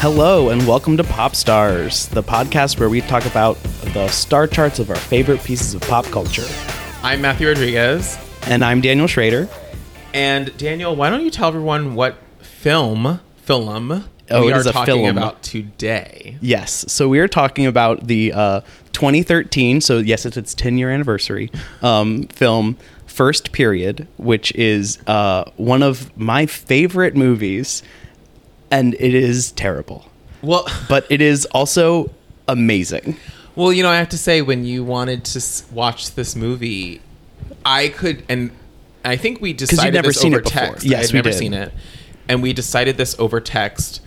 Hello and welcome to Pop Stars, the podcast where we talk about the star charts of our favorite pieces of pop culture. I'm Matthew Rodriguez. And I'm Daniel Schrader. And Daniel, why don't you tell everyone what film we are talking about today? Yes. So we are talking about the 2013, so yes, it's its 10-year anniversary, film First Period, which is one of my favorite movies, and it is terrible. Well, but it is also amazing. Well, you know, I have to say, when you wanted to watch this movie, I could, and I think we decided this over text. Yes, we did. I'd never seen it. And we decided this over text.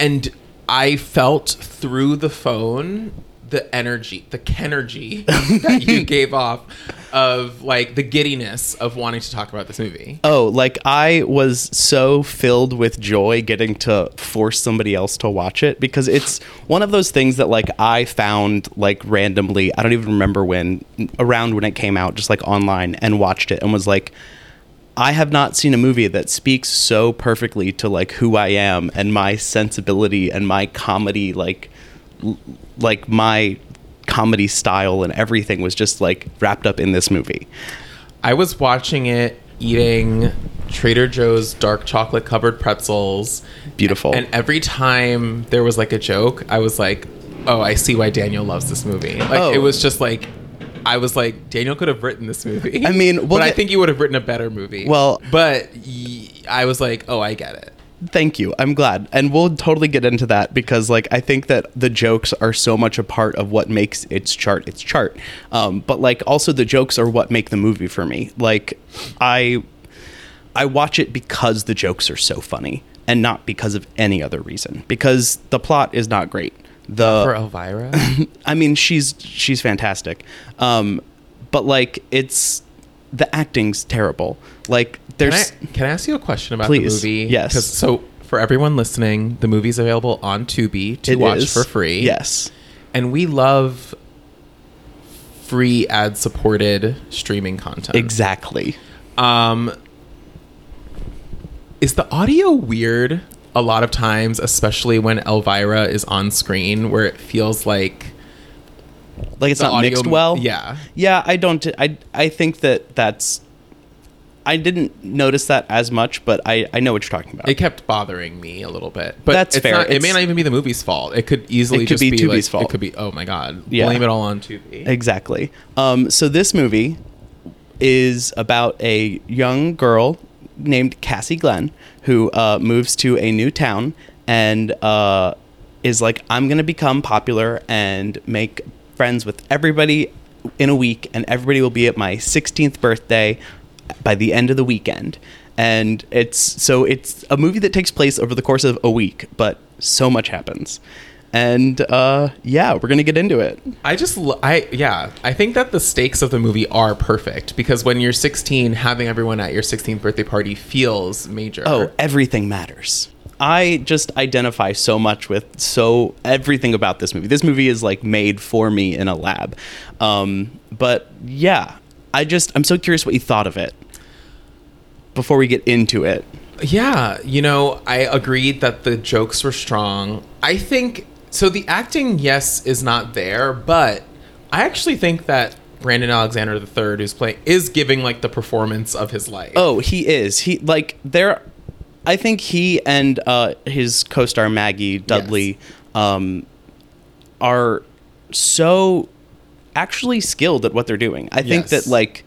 And I felt through the phone the energy, the Kenergy that you gave off of, like, the giddiness of wanting to talk about this movie. Oh, like, I was so filled with joy getting to force somebody else to watch it, because it's one of those things that, like, I found, like, randomly, I don't even remember around when it came out, just, like, online, and watched it and was like, I have not seen a movie that speaks so perfectly to, like, who I am and my sensibility and my comedy, like my comedy style, and everything was just, like, wrapped up in this movie. I was watching it eating Trader Joe's dark chocolate covered pretzels. Beautiful. And every time there was, like, a joke, I was like, oh, I see why Daniel loves this movie. Like, oh. It was just like, I was like, Daniel could have written this movie. I mean, well, but I think you would have written a better movie. Well, but I was like, oh, I get it. Thank you. I'm glad. And we'll totally get into that, because, like, I think that the jokes are so much a part of what makes its chart. But, like, also the jokes are what make the movie for me. Like, I watch it because the jokes are so funny and not because of any other reason, because the plot is not great. For Elvira? I mean, she's fantastic. But, like, it's... the acting's terrible. Like, there's... Can I ask you a question about the movie? Yes. 'Cause, so, for everyone listening, the movie's available on Tubi to watch for free. Yes. And we love free ad-supported streaming content. Exactly. Is the audio weird a lot of times, especially when Elvira is on screen, where it feels like... like it's not mixed well? Yeah. Yeah, I don't... I think that that's... I didn't notice that as much, but I know what you're talking about. It kept bothering me a little bit. But that's fair. It may not even be the movie's fault. It could easily just be Tubi's fault. It could be, oh my God. Yeah. Blame it all on Tubi. Exactly. So this movie is about a young girl named Cassie Glenn who moves to a new town and is like, I'm going to become popular and make friends with everybody in a week, and everybody will be at my 16th birthday by the end of the weekend. And it's a movie that takes place over the course of a week, but so much happens. And yeah, we're gonna get into it. I think that the stakes of the movie are perfect, because when you're 16, having everyone at your 16th birthday party feels major. Oh, everything matters. I just identify so much with everything about this movie. This movie is, like, made for me in a lab. But yeah, I'm so curious what you thought of it before we get into it. Yeah, you know, I agreed that the jokes were strong. I think, so the acting, yes, is not there, but I actually think that Brandon Alexander III, who's playing, is giving, like, the performance of his life. Oh, he is. He, like, I think he and his co-star Maggie Dudley, yes, are so actually skilled at what they're doing. I think that, like,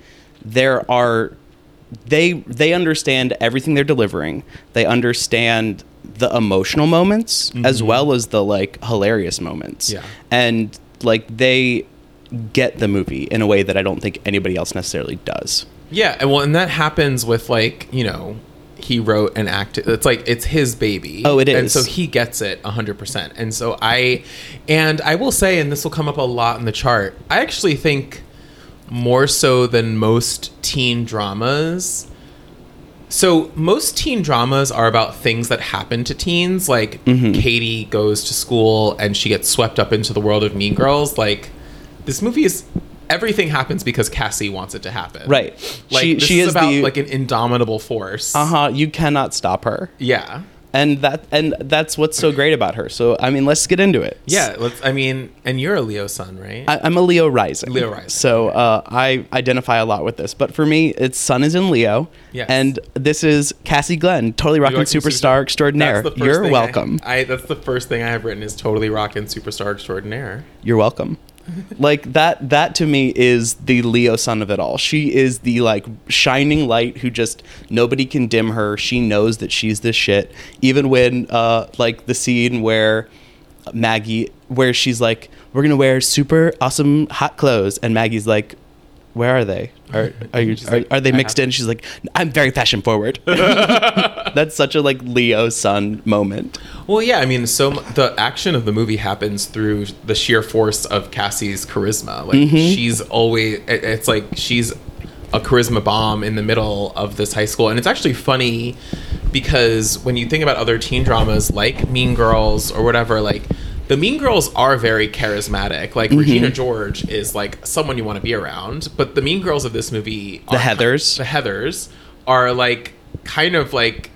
they understand everything they're delivering. They understand the emotional moments, mm-hmm, as well as the, like, hilarious moments. Yeah. And, like, they get the movie in a way that I don't think anybody else necessarily does. Yeah, and well, and that happens with, like, you know, he wrote and acted. It's like, it's his baby. Oh, it is. And so he gets it 100%. And so I will say, and this will come up a lot in the chart, I actually think more so than most teen dramas. So most teen dramas are about things that happen to teens. Like, mm-hmm, Katie goes to school and she gets swept up into the world of Mean Girls. Like, this movie is... everything happens because Cassie wants it to happen. Right. Like, she is about, like, an indomitable force. You cannot stop her. Yeah. And that's what's so great about her. So, I mean, let's get into it. Yeah. And you're a Leo sun, right? I'm a Leo rising. So I identify a lot with this. But for me, it's sun is in Leo. Yes. And this is Cassie Glenn, totally rocking superstar extraordinaire. You're welcome. That's the first thing I have written is totally rocking superstar extraordinaire. You're welcome. Like that to me is the Leo sun of it all. She is the like shining light who just nobody can dim her. She knows that she's this shit. Even when like the scene where Maggie, where she's like, we're going to wear super awesome hot clothes. And Maggie's like, where are they? Are they mixed in? She's like, I'm very fashion forward. That's such a like Leo sun moment. Well, yeah, I mean, so the action of the movie happens through the sheer force of Cassie's charisma. Like she's always, it's like she's a charisma bomb in the middle of this high school. And it's actually funny because when you think about other teen dramas like Mean Girls or whatever, like the Mean Girls are very charismatic. Like, Regina George is, like, someone you want to be around. But the Mean Girls of this movie... The Heathers are, like, kind of, like,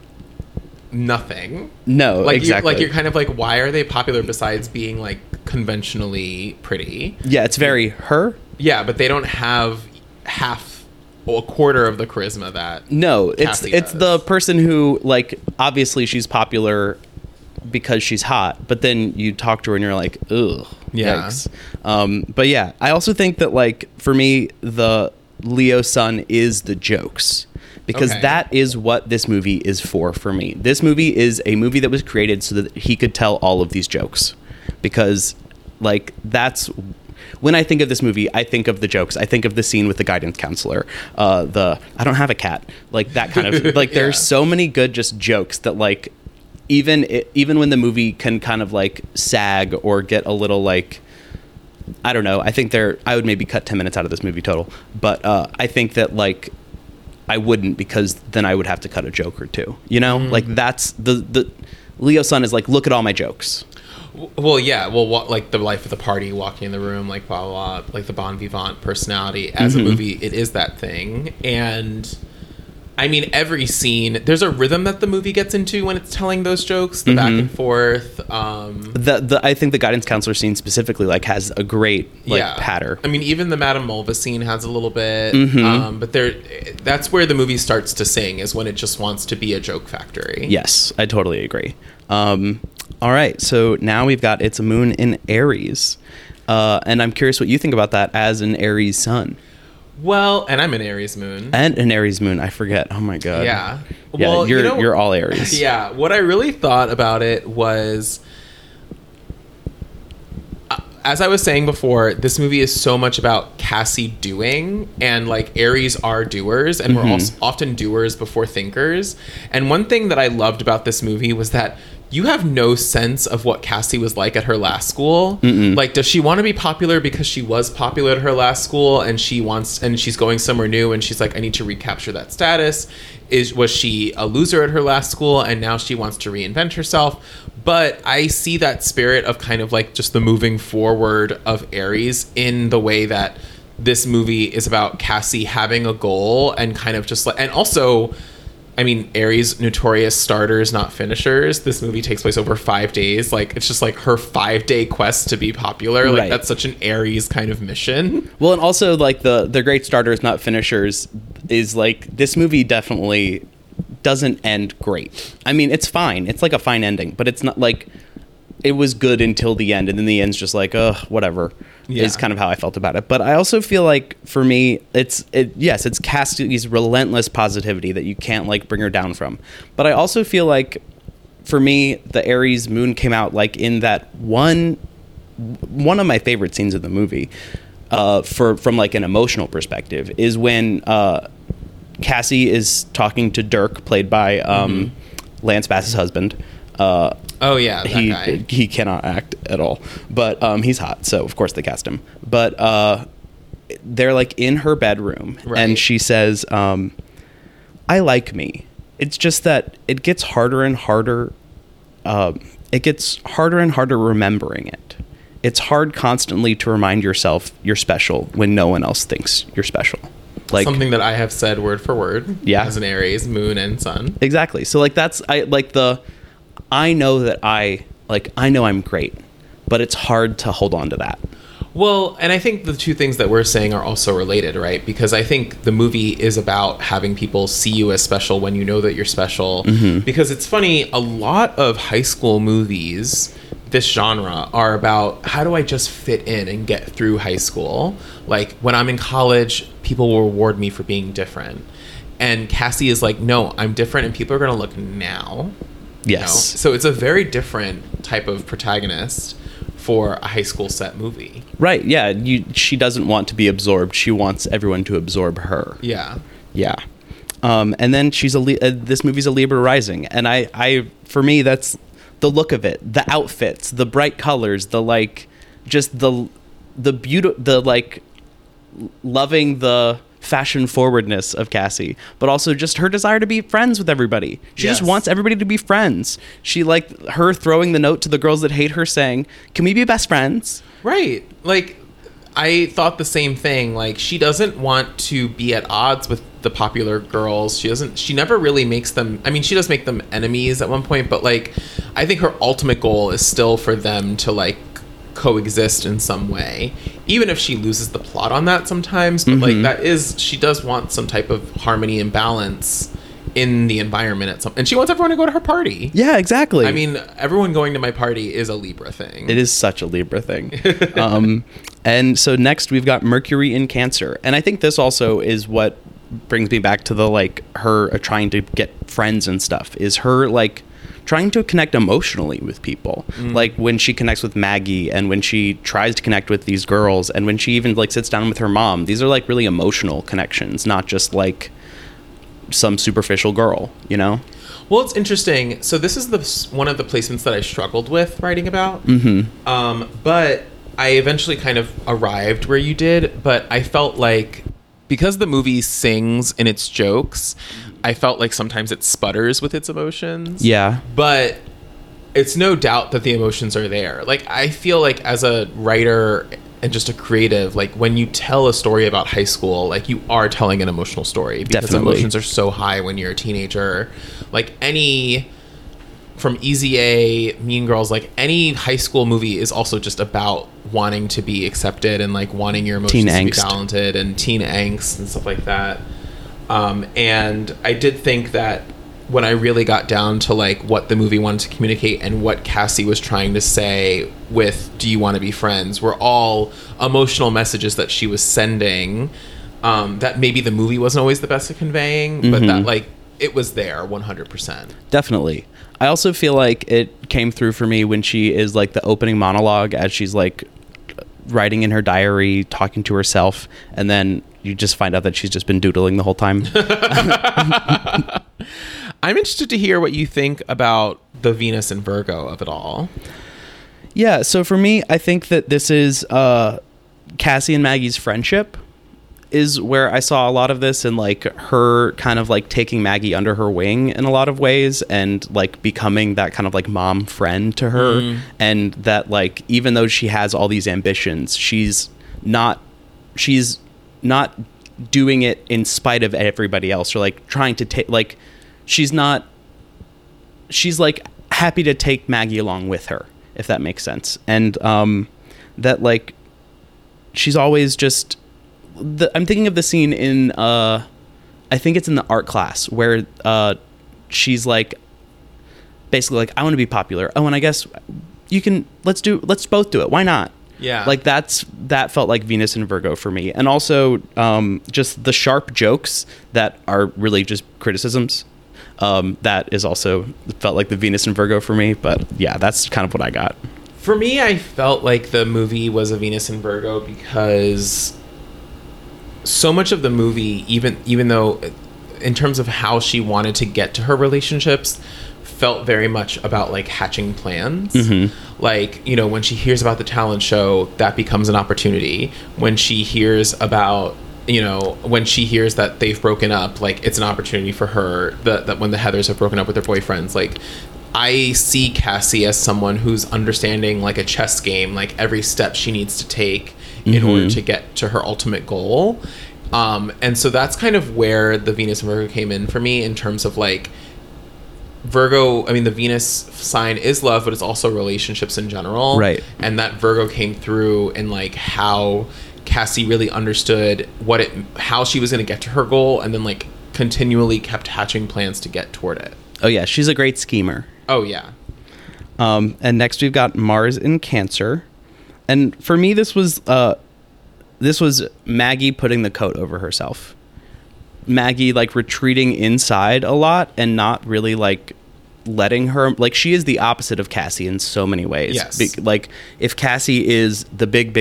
nothing. No, like, exactly. You're kind of like, why are they popular besides being, like, conventionally pretty? Yeah, it's very her. Yeah, but they don't have a quarter of the charisma that Cassie does. It's the person who, like, obviously she's popular... because she's hot, but then you talk to her and you're like, ugh, yeah. Yikes. But yeah, I also think that like for me, the Leo sun is the jokes because that is what this movie is for me. This movie is a movie that was created so that he could tell all of these jokes because like that's when I think of this movie, I think of the jokes. I think of the scene with the guidance counselor, the I don't have a cat, like that kind of like there's so many good just jokes that like. Even when the movie can kind of like sag or get a little like, I don't know. I think I would maybe cut 10 minutes out of this movie total, but I think that like I wouldn't because then I would have to cut a joke or two. You know, like that's the Leo sun is like look at all my jokes. Well, yeah. Well, like the life of the party, walking in the room, like blah blah, blah like the bon vivant personality as a movie. It is that thing and. I mean, every scene, there's a rhythm that the movie gets into when it's telling those jokes, the back and forth. I think the guidance counselor scene specifically, like, has a great, like, patter. I mean, even the Madame Mulva scene has a little bit. But that's where the movie starts to sing, is when it just wants to be a joke factory. Yes, I totally agree. All right, so now we've got It's a Moon in Aries. And I'm curious what you think about that as an Aries sun. Well, and I'm an Aries moon. I forget. Oh, my God. Yeah. Well, you're all Aries. Yeah. What I really thought about it was, as I was saying before, this movie is so much about Cassie doing and, like, Aries are doers. And we're also often doers before thinkers. And one thing that I loved about this movie was that you have no sense of what Cassie was like at her last school. Like, does she want to be popular because she was popular at her last school and she's going somewhere new and she's like, I need to recapture that status? Was she a loser at her last school and now she wants to reinvent herself? But I see that spirit of kind of like just the moving forward of Aries in the way that this movie is about Cassie having a goal and kind of just like, and also, I mean, Aries, notorious starters, not finishers. This movie takes place over 5 days. Like, it's just like her 5-day quest to be popular. Like, that's such an Aries kind of mission. Well, and also, like, the great starters, not finishers is like, this movie definitely doesn't end great. I mean, it's fine. It's like a fine ending, but it's not like it was good until the end. And then the end's just like, whatever. Yeah. Is kind of how I felt about it. But I also feel like, for me, it's Cassie's relentless positivity that you can't, like, bring her down from. But I also feel like, for me, the Aries moon came out, like, in that one of my favorite scenes of the movie, from, like, an emotional perspective, is when Cassie is talking to Dirk, played by Lance Bassett's husband. He cannot act at all, but he's hot, so of course they cast him. But they're like in her bedroom, and she says, "I like me. It's just that it gets harder and harder. It gets harder and harder remembering it. It's hard constantly to remind yourself you're special when no one else thinks you're special." Like, something that I have said word for word, as an Aries moon and sun, exactly. So like that's I like the. I know that I know I'm great, but it's hard to hold on to that. Well, and I think the two things that we're saying are also related, right? Because I think the movie is about having people see you as special when you know that you're special. Mm-hmm. Because it's funny, a lot of high school movies, this genre, are about how do I just fit in and get through high school? Like, when I'm in college, people will reward me for being different. And Cassie is like, no, I'm different and people are going to look now. Yes. You know? So it's a very different type of protagonist for a high school set movie. Right, yeah. She doesn't want to be absorbed. She wants everyone to absorb her. Yeah. Yeah. And then she's this movie's a Libra rising. And I, for me, that's the look of it. The outfits, the bright colors, the, like, just the beauty, the, like, loving the fashion forwardness of Cassie, but also just her desire to be friends with everybody. She just wants everybody to be friends. She, like, her throwing the note to the girls that hate her saying, can we be best friends? Right. Like, I thought the same thing. Like, she doesn't want to be at odds with the popular girls. She never really makes them, I mean, she does make them enemies at one point, but, like, I think her ultimate goal is still for them to, like, coexist in some way, even if she loses the plot on that sometimes, but mm-hmm. like she does want some type of harmony and balance in the environment and she wants everyone to go to her party. Yeah, exactly. I mean, everyone going to my party is a Libra thing. It is such a Libra thing. And so next we've got Mercury in Cancer, and I think this also is what brings me back to the, like, her trying to get friends and stuff, is her, like, trying to connect emotionally with people. Mm. Like, when she connects with Maggie and when she tries to connect with these girls and when she even, like, sits down with her mom, these are, like, really emotional connections, not just, like, some superficial girl, you know? Well, it's interesting. So this is one of the placements that I struggled with writing about. Mm-hmm. But I eventually kind of arrived where you did, but I felt like, because the movie sings in its jokes, I felt like sometimes it sputters with its emotions. Yeah. But it's no doubt that the emotions are there. Like, I feel like as a writer and just a creative, like, when you tell a story about high school, like, you are telling an emotional story. Because definitely. Emotions are so high when you're a teenager. Like, from Easy A, Mean Girls, like, any high school movie is also just about wanting to be accepted and, like, wanting your emotions to be talented and teen angst and stuff like that. And I did think that when I really got down to, like, what the movie wanted to communicate and what Cassie was trying to say with "Do you want to be friends?" were all emotional messages that she was sending, that maybe the movie wasn't always the best at conveying, mm-hmm. but that, like, it was there 100%. Definitely. I also feel like it came through for me when she is, like, the opening monologue as she's, like, writing in her diary, talking to herself, and then you just find out that she's just been doodling the whole time. I'm interested to hear what you think about the Venus and Virgo of it all. Yeah, so for me, I think that this is Cassie and Maggie's friendship is where I saw a lot of this, and, like, her kind of, like, taking Maggie under her wing in a lot of ways and, like, becoming that kind of, like, mom friend to her. Mm. And that, like, even though she has all these ambitions, she's not doing it in spite of everybody else, or, like, trying to take, like, she's like happy to take Maggie along with her, if that makes sense. And that, like, she's always just I'm thinking of the scene in, I think it's in the art class, where she's, like, basically, like, I want to be popular. Oh, and I guess let's both do it. Why not? Yeah. Like, that felt like Venus and Virgo for me. And also just the sharp jokes that are really just criticisms. That is also felt like the Venus and Virgo for me. But yeah, that's kind of what I got. For me, I felt like the movie was a Venus and Virgo because so much of the movie, even though in terms of how she wanted to get to her relationships, felt very much about, like, hatching plans. Mm-hmm. Like, you know, when she hears about the talent show, that becomes an opportunity. When she hears about, you know, when she hears that they've broken up, like, it's an opportunity for her. That when the Heathers have broken up with their boyfriends, like, I see Cassie as someone who's understanding, like, a chess game, like, every step she needs to take in mm-hmm. order to get to her ultimate goal. And so that's kind of where the Venus and Virgo came in for me, in terms of, like, Virgo, I mean, the Venus sign is love, but it's also relationships in general. Right. And that Virgo came through in like how Cassie really understood what it, how she was going to get to her goal, and then like continually kept hatching plans to get toward it. Oh yeah. She's a great schemer. Oh yeah. And next we've got Mars in Cancer. And for me, this was Maggie putting the coat over herself. Maggie like retreating inside a lot and not really like letting her, like she is the opposite of Cassie in so many ways. Yes. Like if Cassie is the big,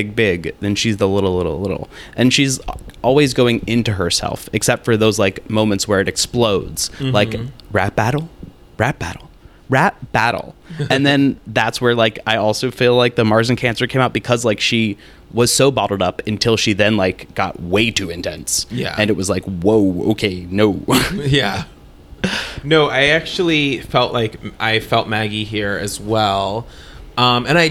then she's the little, and she's always going into herself, except for those like moments where it explodes, mm-hmm. like rap battle. And then that's where like I also feel like the Mars and Cancer came out, because like she was so bottled up until she then like got way too intense. Yeah. And it was like, whoa, okay, no. Yeah. No, I actually felt like I felt Maggie here as well. And I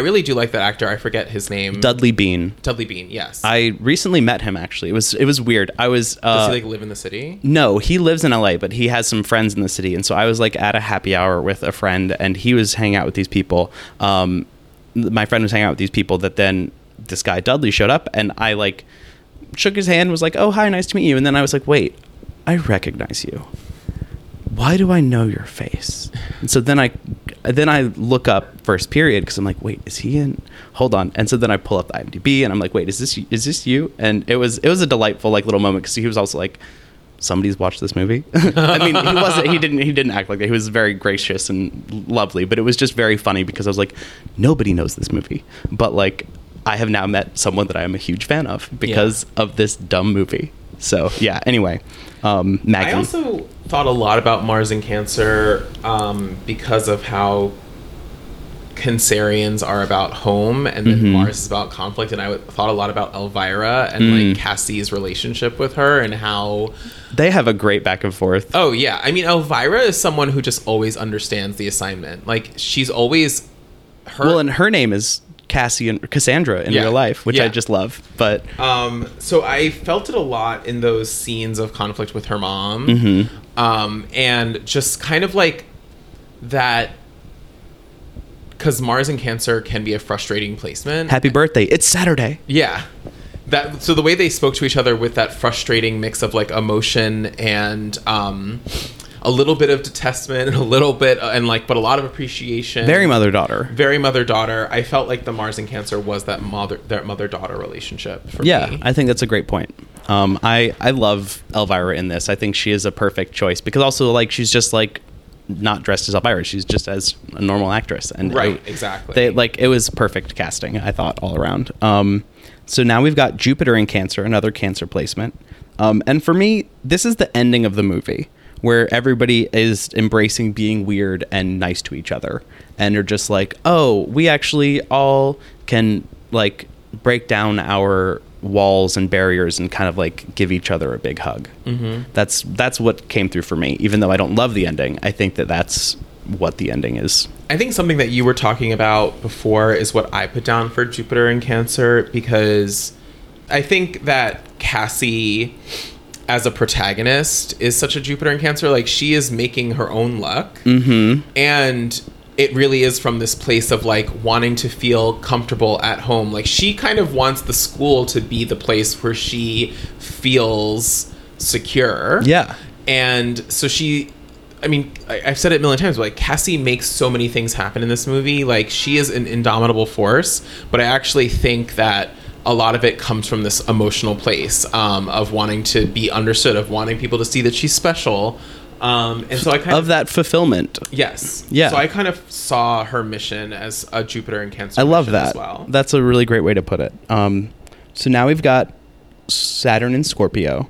really do like that actor. I forget his name. Dudley Bean. Yes. I recently met him actually. It was weird. I was, does he like live in the city? No, he lives in LA, but he has some friends in the city. And so I was like at a happy hour with a friend, and he was hanging out with these people. My friend was hanging out with these people that then this guy Dudley showed up, and I like shook his hand, was like, oh, hi, nice to meet you. And then I was like, wait, I recognize you. Why do I know your face? And so then I look up First Period, because I'm like, wait, is he in? Hold on. And so then I pull up the IMDb, and I'm like, wait, is this you? And it was a delightful like little moment, because he was also like, somebody's watched this movie. I mean, he didn't act like that. He was very gracious and lovely, but it was just very funny, because I was like, nobody knows this movie, but like I have now met someone that I am a huge fan of because of this dumb movie. So yeah, anyway, Maggie. I also thought a lot about Mars and Cancer because of how Cancerians are about home, and then mm-hmm. Mars is about conflict, and I thought a lot about Elvira and like Cassie's relationship with her and how they have a great back and forth. Oh yeah, I mean, Elvira is someone who just always understands the assignment. Like she's always her. Well, and her name is Cassie and Cassandra in real life, which I just love. But so I felt it a lot in those scenes of conflict with her mom, mm-hmm. And just kind of like that. Because Mars and Cancer can be a frustrating placement. Happy birthday. It's Saturday. Yeah. So the way they spoke to each other with that frustrating mix of like emotion and a little bit of detestment and a little bit and like, but a lot of appreciation. Very mother-daughter. I felt like the Mars and Cancer was that mother-daughter relationship for me. Yeah, I think that's a great point. I love Elvira in this. I think she is a perfect choice, because also like she's just like, not dressed as Elvira, she's just as a normal actress, and exactly it was perfect casting, I thought, all around. So now we've got Jupiter in Cancer, another Cancer placement, and for me this is the ending of the movie where everybody is embracing being weird and nice to each other, and are just like, oh, we actually all can like break down our walls and barriers and kind of like give each other a big hug. Mm-hmm. That's what came through for me, even though I don't love the ending. I think that's what the ending is. I think something that you were talking about before is what I put down for Jupiter and Cancer, because I think that Cassie as a protagonist is such a Jupiter and Cancer. Like she is making her own luck, mm-hmm. and it really is from this place of like wanting to feel comfortable at home. Like she kind of wants the school to be the place where she feels secure. Yeah. And so she, I mean, I've said it a million times, but like Cassie makes so many things happen in this movie. Like she is an indomitable force, but I actually think that a lot of it comes from this emotional place of wanting to be understood, of wanting people to see that she's special. And so I kind of that fulfillment. Yes. Yeah. So I kind of saw her mission as a Jupiter in Cancer. I love that. As well. That's a really great way to put it. So now we've got Saturn in Scorpio,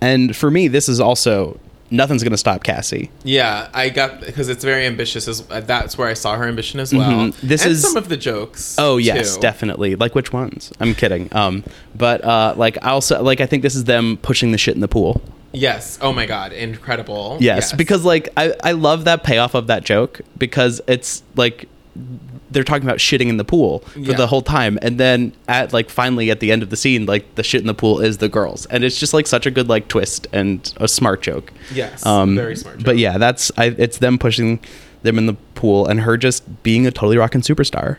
and for me, this is also nothing's going to stop Cassie. Yeah, I got, because it's very ambitious. That's where I saw her ambition as well. Mm-hmm. This is some of the jokes. Oh yes, too. Definitely. Like which ones? I'm kidding. But like I also like I think this is them pushing the shit in the pool. Yes. Oh my God. Incredible. Yes. Because like I love that payoff of that joke, because it's like they're talking about shitting in the pool for the whole time. And then at like finally at the end of the scene, like the shit in the pool is the girls. And it's just like such a good like twist and a smart joke. Yes. Very smart joke. But yeah, that's it's them pushing them in the pool and her just being a totally rockin' superstar.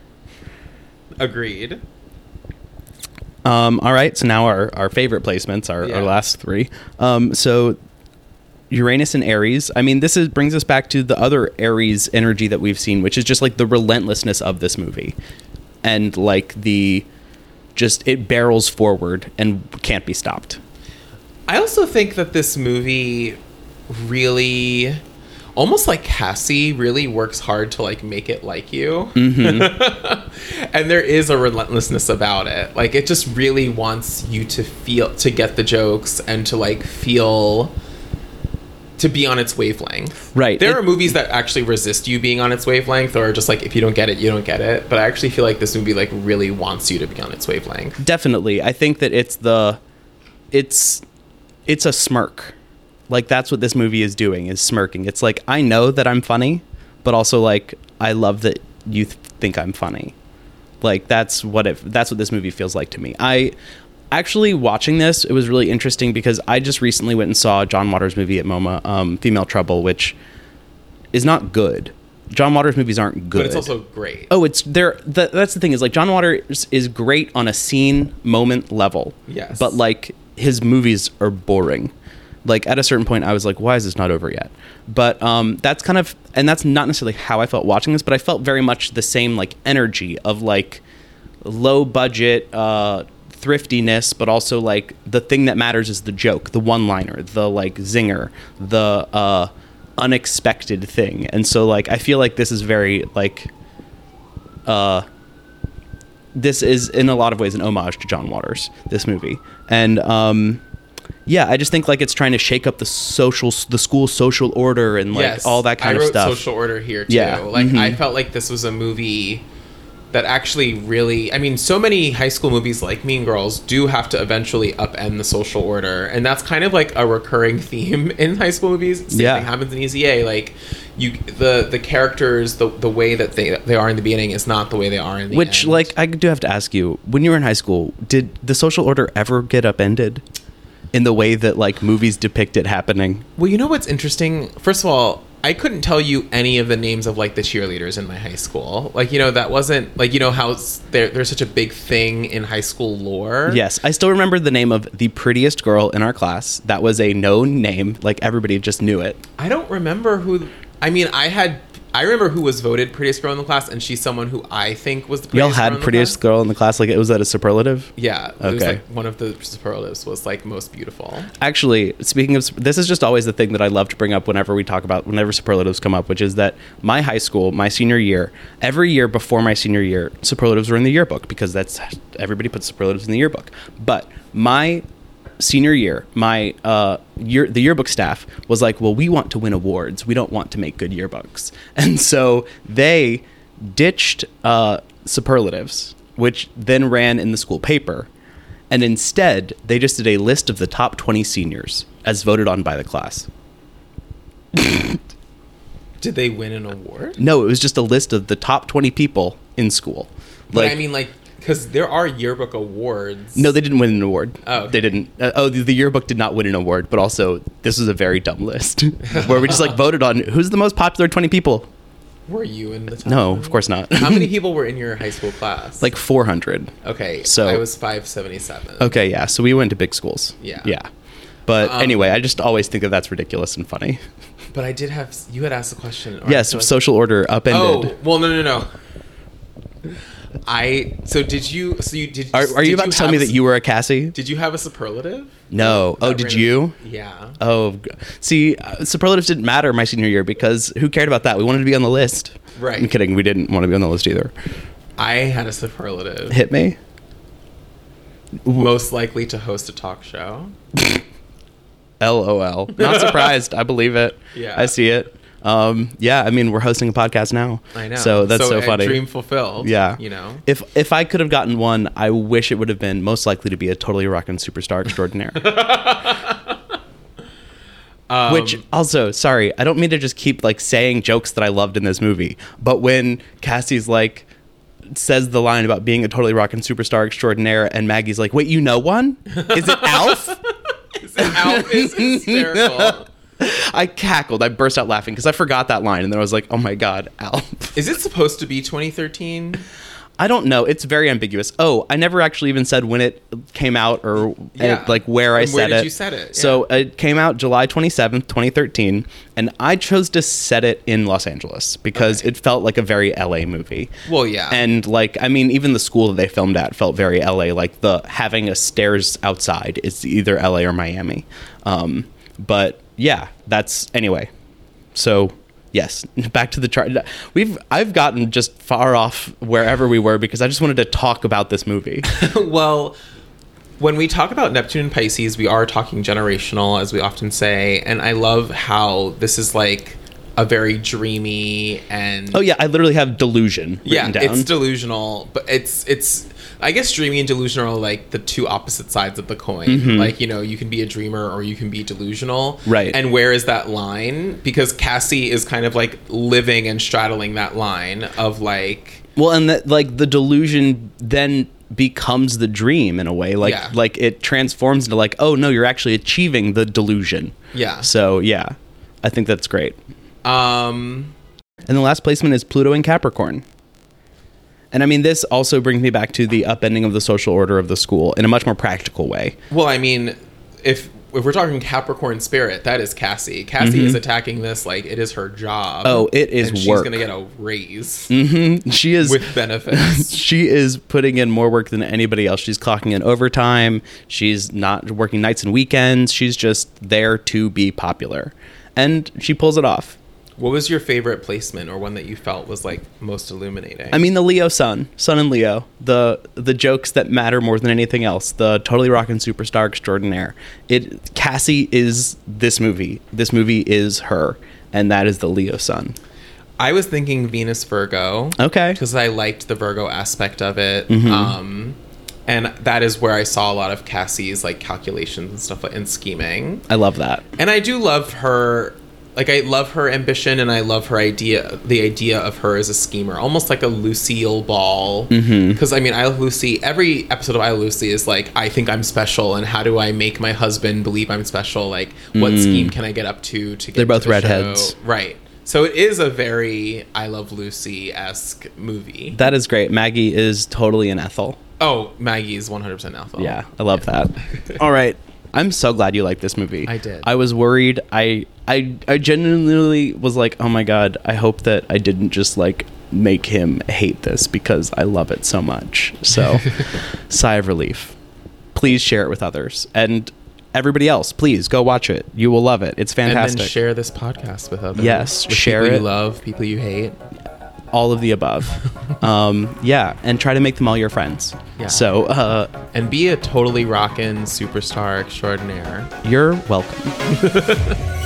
Agreed. All right. So now our favorite placements, our last three. So Uranus and Aries. I mean, this brings us back to the other Aries energy that we've seen, which is just like the relentlessness of this movie, and like it barrels forward and can't be stopped. I also think that this movie really, almost like Cassie, really works hard to like make it like you, mm-hmm. and there is a relentlessness about it. Like it just really wants you to feel, to get the jokes, and to like feel. To be on its wavelength. Right. There are movies that actually resist you being on its wavelength or just like, if you don't get it, you don't get it. But I actually feel like this movie like really wants you to be on its wavelength. Definitely. I think that it's a smirk. Like that's what this movie is doing, is smirking. It's like, I know that I'm funny, but also like, I love that you think I'm funny. Like that's what this movie feels like to me. Actually, watching this, it was really interesting because I just recently went and saw John Waters' movie at MoMA, Female Trouble, which is not good. John Waters' movies aren't good. But it's also great. Oh, that's the thing is like John Waters is great on a scene moment level. Yes. But like his movies are boring. Like at a certain point, I was like, why is this not over yet? But that's kind of, and that's not necessarily how I felt watching this, but I felt very much the same like energy of like low budget, thriftiness, but also like the thing that matters is the joke, the one-liner, the like zinger, the unexpected thing. And so like I feel like this is very like this is in a lot of ways an homage to John Waters, this movie. And yeah, I just think like it's trying to shake up the school social order and like all that kind of stuff. I wrote social order here too. Yeah. Like mm-hmm. I felt like this was a movie that actually really, I mean, so many high school movies like Mean Girls do have to eventually upend the social order. And that's kind of like a recurring theme in high school movies. Same thing happens in Easy A. Like the characters, the way that they are in the beginning is not the way they are in the end. Which, like, I do have to ask you, when you were in high school, did the social order ever get upended in the way that like movies depict it happening? Well, you know what's interesting? First of all, I couldn't tell you any of the names of, like, the cheerleaders in my high school. Like, you know, that wasn't... Like, you know how there's such a big thing in high school lore? Yes. I still remember the name of the prettiest girl in our class. That was a known name. Like, everybody just knew it. I don't remember who... I mean, I remember who was voted prettiest girl in the class, and she's someone who I think was the prettiest girl in the class. Y'all had prettiest girl in the class? Like, was that a superlative? Yeah. Okay. It was, like, one of the superlatives was, like, most beautiful. Actually, speaking of... This is just always the thing that I love to bring up whenever superlatives come up, which is that my high school, my senior year, every year before my senior year, superlatives were in the yearbook, because that's... Everybody puts superlatives in the yearbook. But my... senior year, my the yearbook staff was like, well, we want to win awards, we don't want to make good yearbooks. And so they ditched superlatives, which then ran in the school paper, and instead they just did a list of the top 20 seniors as voted on by the class. Did they win an award? No, it was just a list of the top 20 people in school. But like, I mean, like, because there are yearbook awards. No, they didn't win an award. Oh, okay. They didn't. The yearbook did not win an award, but also this was a very dumb list where we just like voted on who's the most popular 20 people. Were you in the top? No, of course not. How many people were in your high school class? Like 400. Okay, so I was 577. Okay, yeah, so we went to big schools. Yeah. Yeah. But anyway, I just always think that that's ridiculous and funny. But I did have, you had asked the question. Yes, social order upended. Oh, well, no. Are you about to tell me that you were a Cassie? Did you have a superlative? No. Oh, did you? Yeah. Oh, see, superlatives didn't matter my senior year because who cared about that? We wanted to be on the list. Right. I'm kidding. We didn't want to be on the list either. I had a superlative. Hit me. Most likely to host a talk show. LOL. Not surprised. I believe it. Yeah. I see it. Yeah, I mean, we're hosting a podcast now. I know. So that's so funny. Dream fulfilled. Yeah. You know, if I could have gotten one, I wish it would have been most likely to be a totally rockin' superstar extraordinaire. Which also, sorry, I don't mean to just keep like saying jokes that I loved in this movie, but when Cassie's like, says the line about being a totally rockin' superstar extraordinaire, and Maggie's like, wait, you know one? Is it Alf? Is it Alf? It's hysterical. I cackled. I burst out laughing because I forgot that line, and then I was like, oh my God, Alf. Is it supposed to be 2013? I don't know. It's very ambiguous. Oh, I never actually even said when it came out or like where I said it. Where did you set it? Yeah. So it came out July 27th, 2013, and I chose to set it in Los Angeles because it felt like a very LA movie. Well, yeah. And like, I mean, even the school that they filmed at felt very LA. Like the having a stairs outside is either LA or Miami. But yeah, that's anyway. So. Yes, back to the chart. I've gotten just far off wherever we were because I just wanted to talk about this movie. Well, when we talk about Neptune and Pisces, we are talking generational, as we often say. And I love how this is like a very dreamy and... Oh, yeah, I literally have delusion written down. It's delusional, but it's I guess dreamy and delusional are like the two opposite sides of the coin. Mm-hmm. Like, you know, you can be a dreamer or you can be delusional. Right. And where is that line? Because Cassie is kind of like living and straddling that line of like... Well, and that like the delusion then becomes the dream in a way. Like, like it transforms into like, oh no, you're actually achieving the delusion. Yeah. So yeah, I think that's great. And the last placement is Pluto in Capricorn. And I mean, this also brings me back to the upending of the social order of the school in a much more practical way. Well, I mean, if we're talking Capricorn spirit, that is Cassie. Cassie is attacking this like it is her job. Oh, it is and work. She's going to get a raise. Mm-hmm. She is with benefits. She is putting in more work than anybody else. She's clocking in overtime. She's not working nights and weekends. She's just there to be popular, and she pulls it off. What was your favorite placement or one that you felt was like most illuminating? I mean, the Leo sun and Leo, the jokes that matter more than anything else, the totally rockin' superstar extraordinaire. Cassie is this movie. This movie is her. And that is the Leo sun. I was thinking Venus Virgo. Okay. Because I liked the Virgo aspect of it. Mm-hmm. And that is where I saw a lot of Cassie's like calculations and stuff and scheming. I love that. And I do love her. Like, I love her ambition and I love her idea, the idea of her as a schemer, almost like a Lucille Ball. Because, I mean, I Love Lucy, every episode of I Love Lucy is like, I think I'm special and how do I make my husband believe I'm special? Like, what scheme can I get up to get They're both redheads. Right. So it is a very I Love Lucy-esque movie. That is great. Maggie is totally an Ethel. Oh, Maggie is 100% Ethel. Yeah, I love that. All right. I'm so glad you liked this movie. I did. I was worried. I genuinely was like, oh my God, I hope that I didn't just like make him hate this because I love it so much. So sigh of relief. Please share it with others. And everybody else, please go watch it. You will love it. It's fantastic. And then share this podcast with others. Yes. With share people it. People you love, people you hate. All of the above. And try to make them all your friends. Yeah. So, and be a totally rockin' superstar extraordinaire. You're welcome.